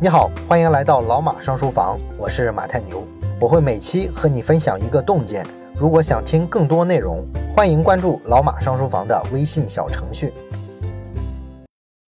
你好，欢迎来到老马上书房，我是马太牛，我会每期和你分享一个洞见。如果想听更多内容，欢迎关注老马上书房的微信小程序。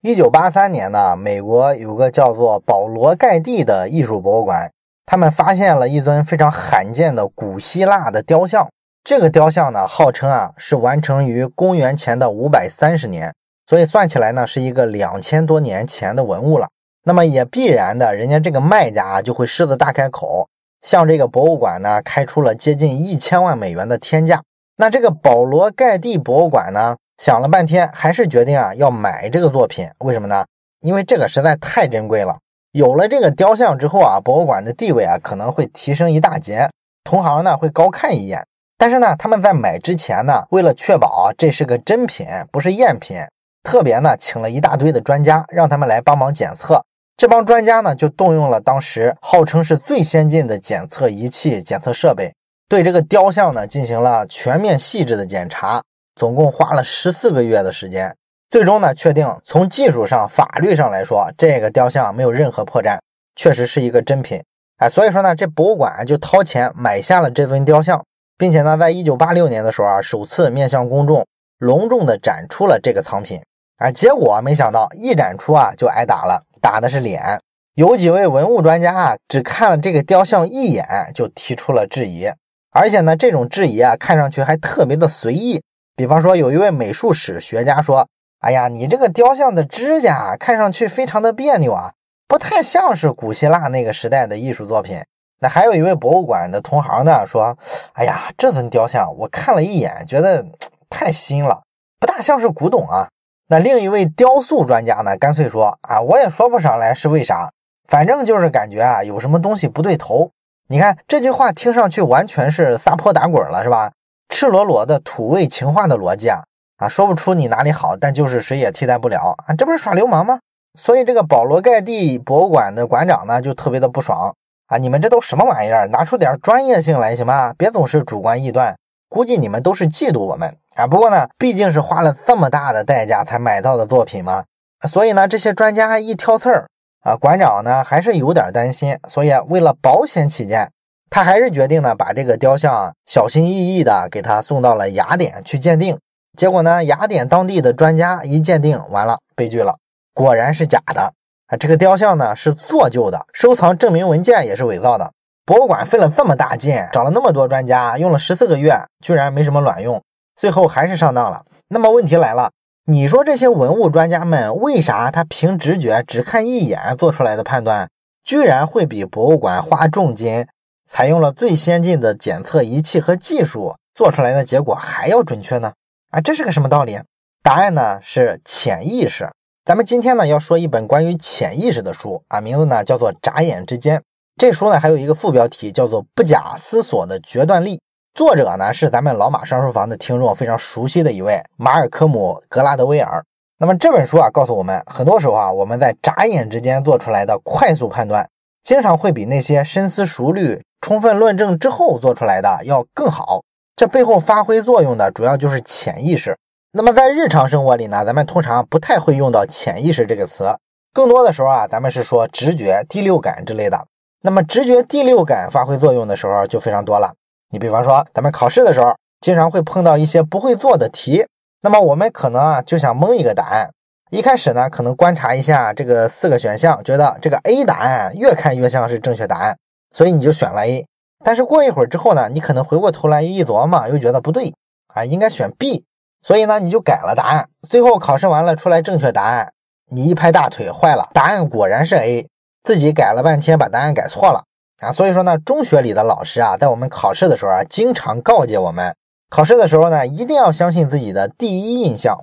1983年呢，美国有个叫做保罗盖蒂的艺术博物馆，他们发现了一尊非常罕见的古希腊的雕像。这个雕像呢，号称是完成于公元前的530年，所以算起来呢是一个2000多年前的文物了。那么也必然的，人家这个卖家就会狮子大开口，向这个博物馆呢开出了接近1000万美元的天价。那这个保罗盖蒂博物馆呢，想了半天还是决定要买这个作品。为什么呢？因为这个实在太珍贵了。有了这个雕像之后博物馆的地位可能会提升一大截，同行呢会高看一眼。但是呢，他们在买之前呢，为了确保这是个真品不是赝品，特别呢请了一大堆的专家，让他们来帮忙检测。这帮专家呢就动用了当时号称是最先进的检测仪器、检测设备，对这个雕像呢进行了全面细致的检查，总共花了14个月的时间，最终呢确定从技术上、法律上来说，这个雕像没有任何破绽，确实是一个真品。所以说呢，这博物馆就掏钱买下了这尊雕像，并且呢在1986年的时候首次面向公众隆重的展出了这个藏品。结果没想到一展出就挨打了，打的是脸。有几位文物专家只看了这个雕像一眼就提出了质疑，而且呢这种质疑看上去还特别的随意。比方说有一位美术史学家说，哎呀，你这个雕像的指甲看上去非常的别扭不太像是古希腊那个时代的艺术作品。那还有一位博物馆的同行呢说，哎呀，这尊雕像我看了一眼觉得太新了，不大像是古董那另一位雕塑专家呢干脆说我也说不上来是为啥，反正就是感觉有什么东西不对头。你看这句话听上去完全是撒泼打滚了，是吧？赤裸裸的土味情话的逻辑说不出你哪里好，但就是谁也替代不了这不是耍流氓吗？所以这个保罗盖蒂博物馆的馆长呢就特别的不爽你们这都什么玩意儿，拿出点专业性来行吗？别总是主观臆断，估计你们都是嫉妒我们不过呢，毕竟是花了这么大的代价才买到的作品嘛，所以呢，这些专家一挑刺儿馆长呢还是有点担心，所以为了保险起见，他还是决定呢把这个雕像小心翼翼的给他送到了雅典去鉴定。结果呢，雅典当地的专家一鉴定完了，悲剧了，果然是假的这个雕像呢是做旧的，收藏证明文件也是伪造的。博物馆费了这么大劲，找了那么多专家，用了14个月，居然没什么卵用，最后还是上当了。那么问题来了，你说这些文物专家们为啥他凭直觉只看一眼做出来的判断，居然会比博物馆花重金，采用了最先进的检测仪器和技术做出来的结果还要准确呢？这是个什么道理？答案呢是潜意识。咱们今天呢要说一本关于潜意识的书名字呢叫做《眨眼之间》。这书呢还有一个副标题叫做《不假思索的决断力》。作者呢是咱们老马上书房的听众非常熟悉的一位马尔科姆·格拉德威尔。那么这本书告诉我们，很多时候我们在眨眼之间做出来的快速判断，经常会比那些深思熟虑、充分论证之后做出来的要更好。这背后发挥作用的主要就是潜意识。那么在日常生活里呢，咱们通常不太会用到潜意识这个词，更多的时候咱们是说直觉、第六感之类的。那么直觉、第六感发挥作用的时候就非常多了。你比方说咱们考试的时候经常会碰到一些不会做的题，那么我们可能就想蒙一个答案，一开始呢可能观察一下这个4个选项，觉得这个 A 答案越看越像是正确答案，所以你就选了 A。 但是过一会儿之后呢，你可能回过头来一琢磨又觉得不对应该选 B， 所以呢你就改了答案。最后考试完了出来正确答案，你一拍大腿，坏了，答案果然是 A， 自己改了半天把答案改错了所以说呢，中学里的老师在我们考试的时候经常告诫我们，考试的时候呢一定要相信自己的第一印象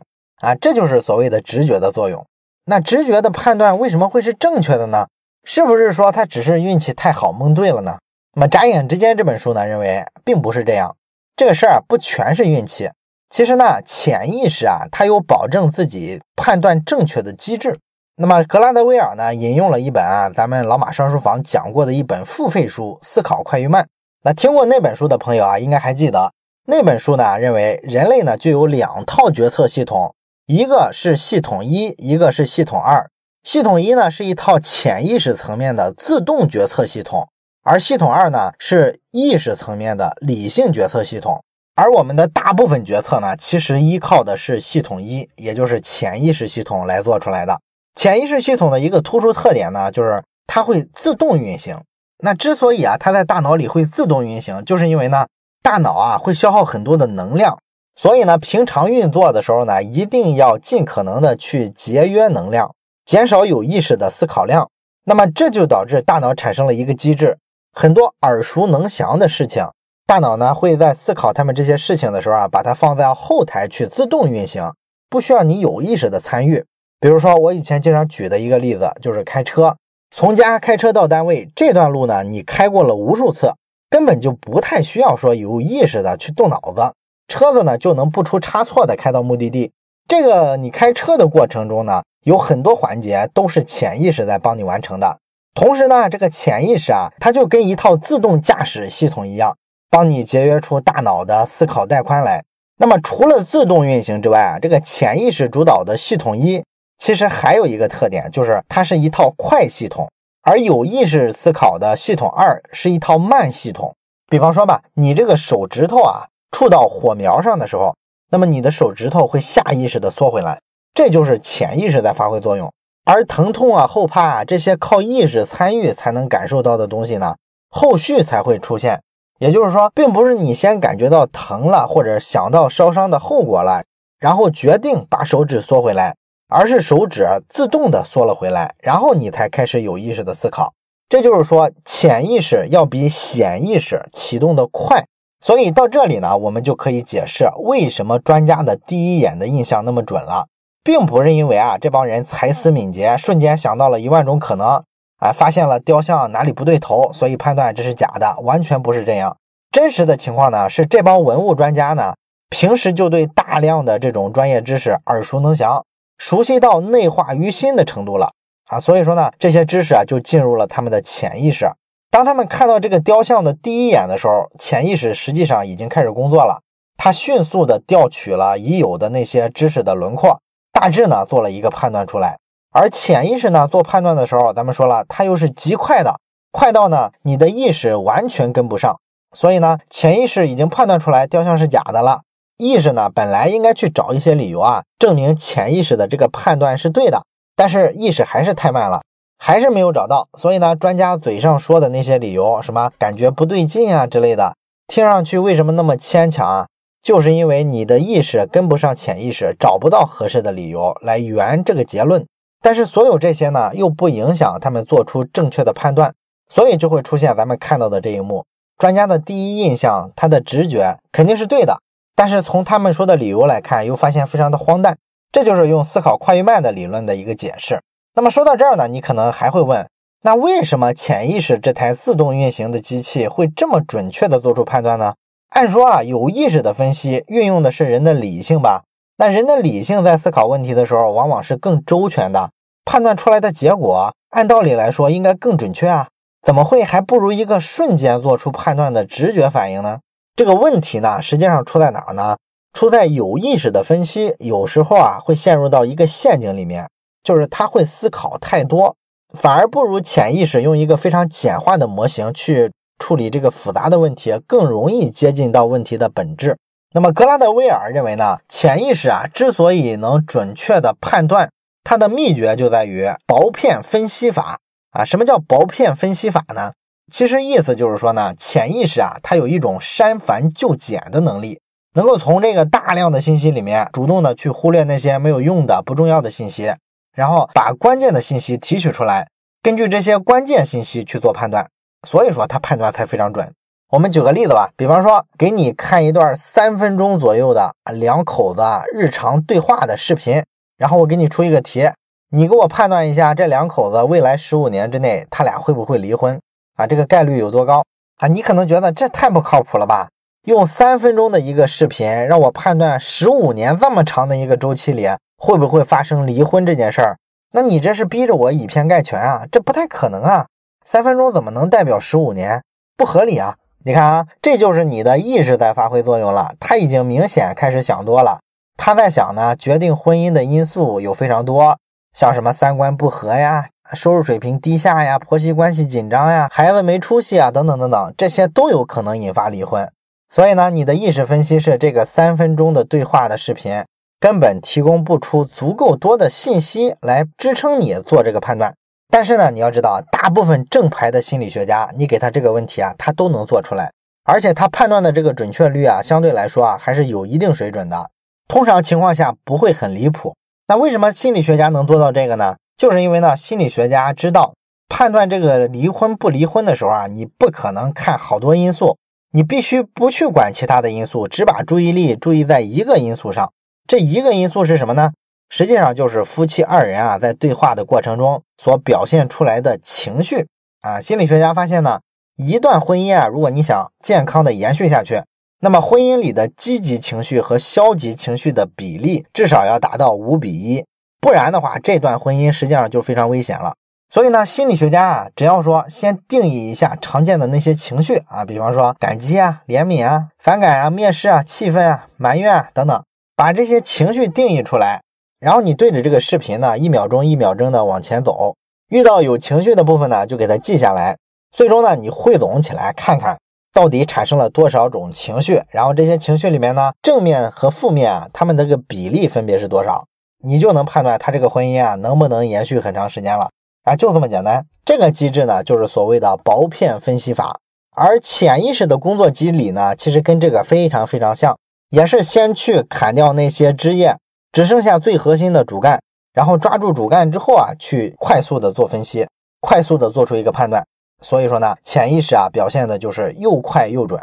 这就是所谓的直觉的作用。那直觉的判断为什么会是正确的呢？是不是说他只是运气太好蒙对了呢？那么《眨眼之间》这本书呢认为并不是这样，这个事儿不全是运气。其实呢，潜意识它有保证自己判断正确的机制。那么格拉德威尔呢引用了一本咱们老马上书房讲过的一本付费书《思考快与慢》。那听过那本书的朋友应该还记得，那本书呢认为人类呢就有2套决策系统，一个是系统1，一个是系统2。系统一呢是一套潜意识层面的自动决策系统，而系统二呢是意识层面的理性决策系统。而我们的大部分决策呢，其实依靠的是系统一，也就是潜意识系统来做出来的。潜意识系统的一个突出特点呢，就是它会自动运行。那之所以它在大脑里会自动运行，就是因为呢，大脑会消耗很多的能量，所以呢，平常运作的时候呢，一定要尽可能的去节约能量，减少有意识的思考量。那么这就导致大脑产生了一个机制，很多耳熟能详的事情，大脑呢会在思考他们这些事情的时候把它放在后台去自动运行，不需要你有意识的参与。比如说我以前经常举的一个例子就是开车，从家开车到单位这段路呢，你开过了无数次，根本就不太需要说有意识的去动脑子，车子呢就能不出差错的开到目的地。这个你开车的过程中呢，有很多环节都是潜意识在帮你完成的。同时呢，这个潜意识它就跟一套自动驾驶系统一样，帮你节约出大脑的思考带宽来。那么除了自动运行之外这个潜意识主导的系统一其实还有一个特点，就是它是一套快系统，而有意识思考的系统二是一套慢系统。比方说吧，你这个手指头触到火苗上的时候，那么你的手指头会下意识的缩回来，这就是潜意识在发挥作用。而疼痛后怕这些靠意识参与才能感受到的东西呢，后续才会出现。也就是说，并不是你先感觉到疼了或者想到烧伤的后果了，然后决定把手指缩回来，而是手指自动的缩了回来，然后你才开始有意识的思考。这就是说，潜意识要比显意识启动的快。所以到这里呢，我们就可以解释为什么专家的第一眼的印象那么准了，并不是因为这帮人才思敏捷，瞬间想到了一万种可能发现了雕像哪里不对头，所以判断这是假的，完全不是这样。真实的情况呢，是这帮文物专家呢，平时就对大量的这种专业知识耳熟能详，熟悉到内化于心的程度了所以说呢，这些知识就进入了他们的潜意识。当他们看到这个雕像的第一眼的时候，潜意识实际上已经开始工作了，它迅速的调取了已有的那些知识的轮廓，大致呢做了一个判断出来。而潜意识呢做判断的时候，咱们说了，它又是极快的，快到呢你的意识完全跟不上。所以呢，潜意识已经判断出来雕像是假的了，意识呢本来应该去找一些理由证明潜意识的这个判断是对的，但是意识还是太慢了，还是没有找到。所以呢，专家嘴上说的那些理由，什么感觉不对劲之类的，听上去为什么那么牵强就是因为你的意识跟不上潜意识，找不到合适的理由来圆这个结论。但是所有这些呢又不影响他们做出正确的判断，所以就会出现咱们看到的这一幕，专家的第一印象，他的直觉肯定是对的，但是从他们说的理由来看又发现非常的荒诞。这就是用思考快与慢的理论的一个解释。那么说到这儿呢，你可能还会问，那为什么潜意识这台自动运行的机器会这么准确的做出判断呢？按说有意识的分析运用的是人的理性吧，那人的理性在思考问题的时候往往是更周全的，判断出来的结果按道理来说应该更准确怎么会还不如一个瞬间做出判断的直觉反应呢？这个问题呢实际上出在哪儿呢？出在有意识的分析有时候会陷入到一个陷阱里面，就是他会思考太多，反而不如潜意识用一个非常简化的模型去处理这个复杂的问题，更容易接近到问题的本质。那么格拉德威尔认为呢，潜意识之所以能准确的判断，它的秘诀就在于薄片分析法什么叫薄片分析法呢？其实意思就是说呢，潜意识它有一种删繁就简的能力，能够从这个大量的信息里面主动的去忽略那些没有用的不重要的信息，然后把关键的信息提取出来，根据这些关键信息去做判断。所以说它判断才非常准。我们举个例子吧，比方说给你看一段3分钟左右的两口子日常对话的视频，然后我给你出一个题，你给我判断一下这两口子未来15年之内他俩会不会离婚这个概率有多高你可能觉得这太不靠谱了吧，用3分钟的一个视频让我判断15年这么长的一个周期里会不会发生离婚这件事儿，那你这是逼着我以偏概全这不太可能3分钟怎么能代表15年？不合理你看这就是你的意识在发挥作用了，他已经明显开始想多了，他在想呢，决定婚姻的因素有非常多，像什么三观不合呀、收入水平低下呀、婆媳关系紧张呀、孩子没出息啊等等等等，这些都有可能引发离婚。所以呢，你的意识分析是这个3分钟的对话的视频根本提供不出足够多的信息来支撑你做这个判断。但是呢，你要知道大部分正牌的心理学家，你给他这个问题啊，他都能做出来，而且他判断的这个准确率啊，相对来说啊还是有一定水准的，通常情况下不会很离谱。那为什么心理学家能做到这个呢？就是因为呢，心理学家知道判断这个离婚不离婚的时候啊，你不可能看好多因素，你必须不去管其他的因素，只把注意力注意在一个因素上。这一个因素是什么呢？实际上就是夫妻二人啊在对话的过程中所表现出来的情绪啊。心理学家发现呢，一段婚姻啊，如果你想健康的延续下去，那么婚姻里的积极情绪和消极情绪的比例至少要达到5:1，不然的话这段婚姻实际上就非常危险了。所以呢，心理学家啊只要说先定义一下常见的那些情绪啊，比方说感激啊、怜悯啊、反感啊、蔑视啊、气愤啊、埋怨啊等等，把这些情绪定义出来，然后你对着这个视频呢，1秒钟1秒钟的往前走，遇到有情绪的部分呢，就给它记下来，最终呢，你汇总起来，看看到底产生了多少种情绪，然后这些情绪里面呢，正面和负面啊，它们的这个比例分别是多少，你就能判断它这个婚姻啊能不能延续很长时间了啊，就这么简单。这个机制呢，就是所谓的薄片分析法，而潜意识的工作机理呢，其实跟这个非常非常像，也是先去砍掉那些枝叶，只剩下最核心的主干，然后抓住主干之后啊，去快速的做分析，快速的做出一个判断。所以说呢，潜意识啊表现的就是又快又准，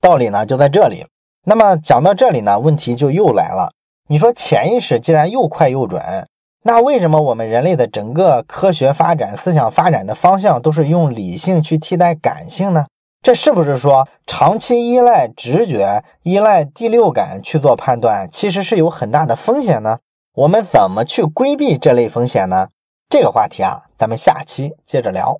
道理呢就在这里。那么讲到这里呢，问题就又来了，你说潜意识既然又快又准，那为什么我们人类的整个科学发展、思想发展的方向都是用理性去替代感性呢？这是不是说长期依赖直觉、依赖第六感去做判断，其实是有很大的风险呢？我们怎么去规避这类风险呢？这个话题啊，咱们下期接着聊。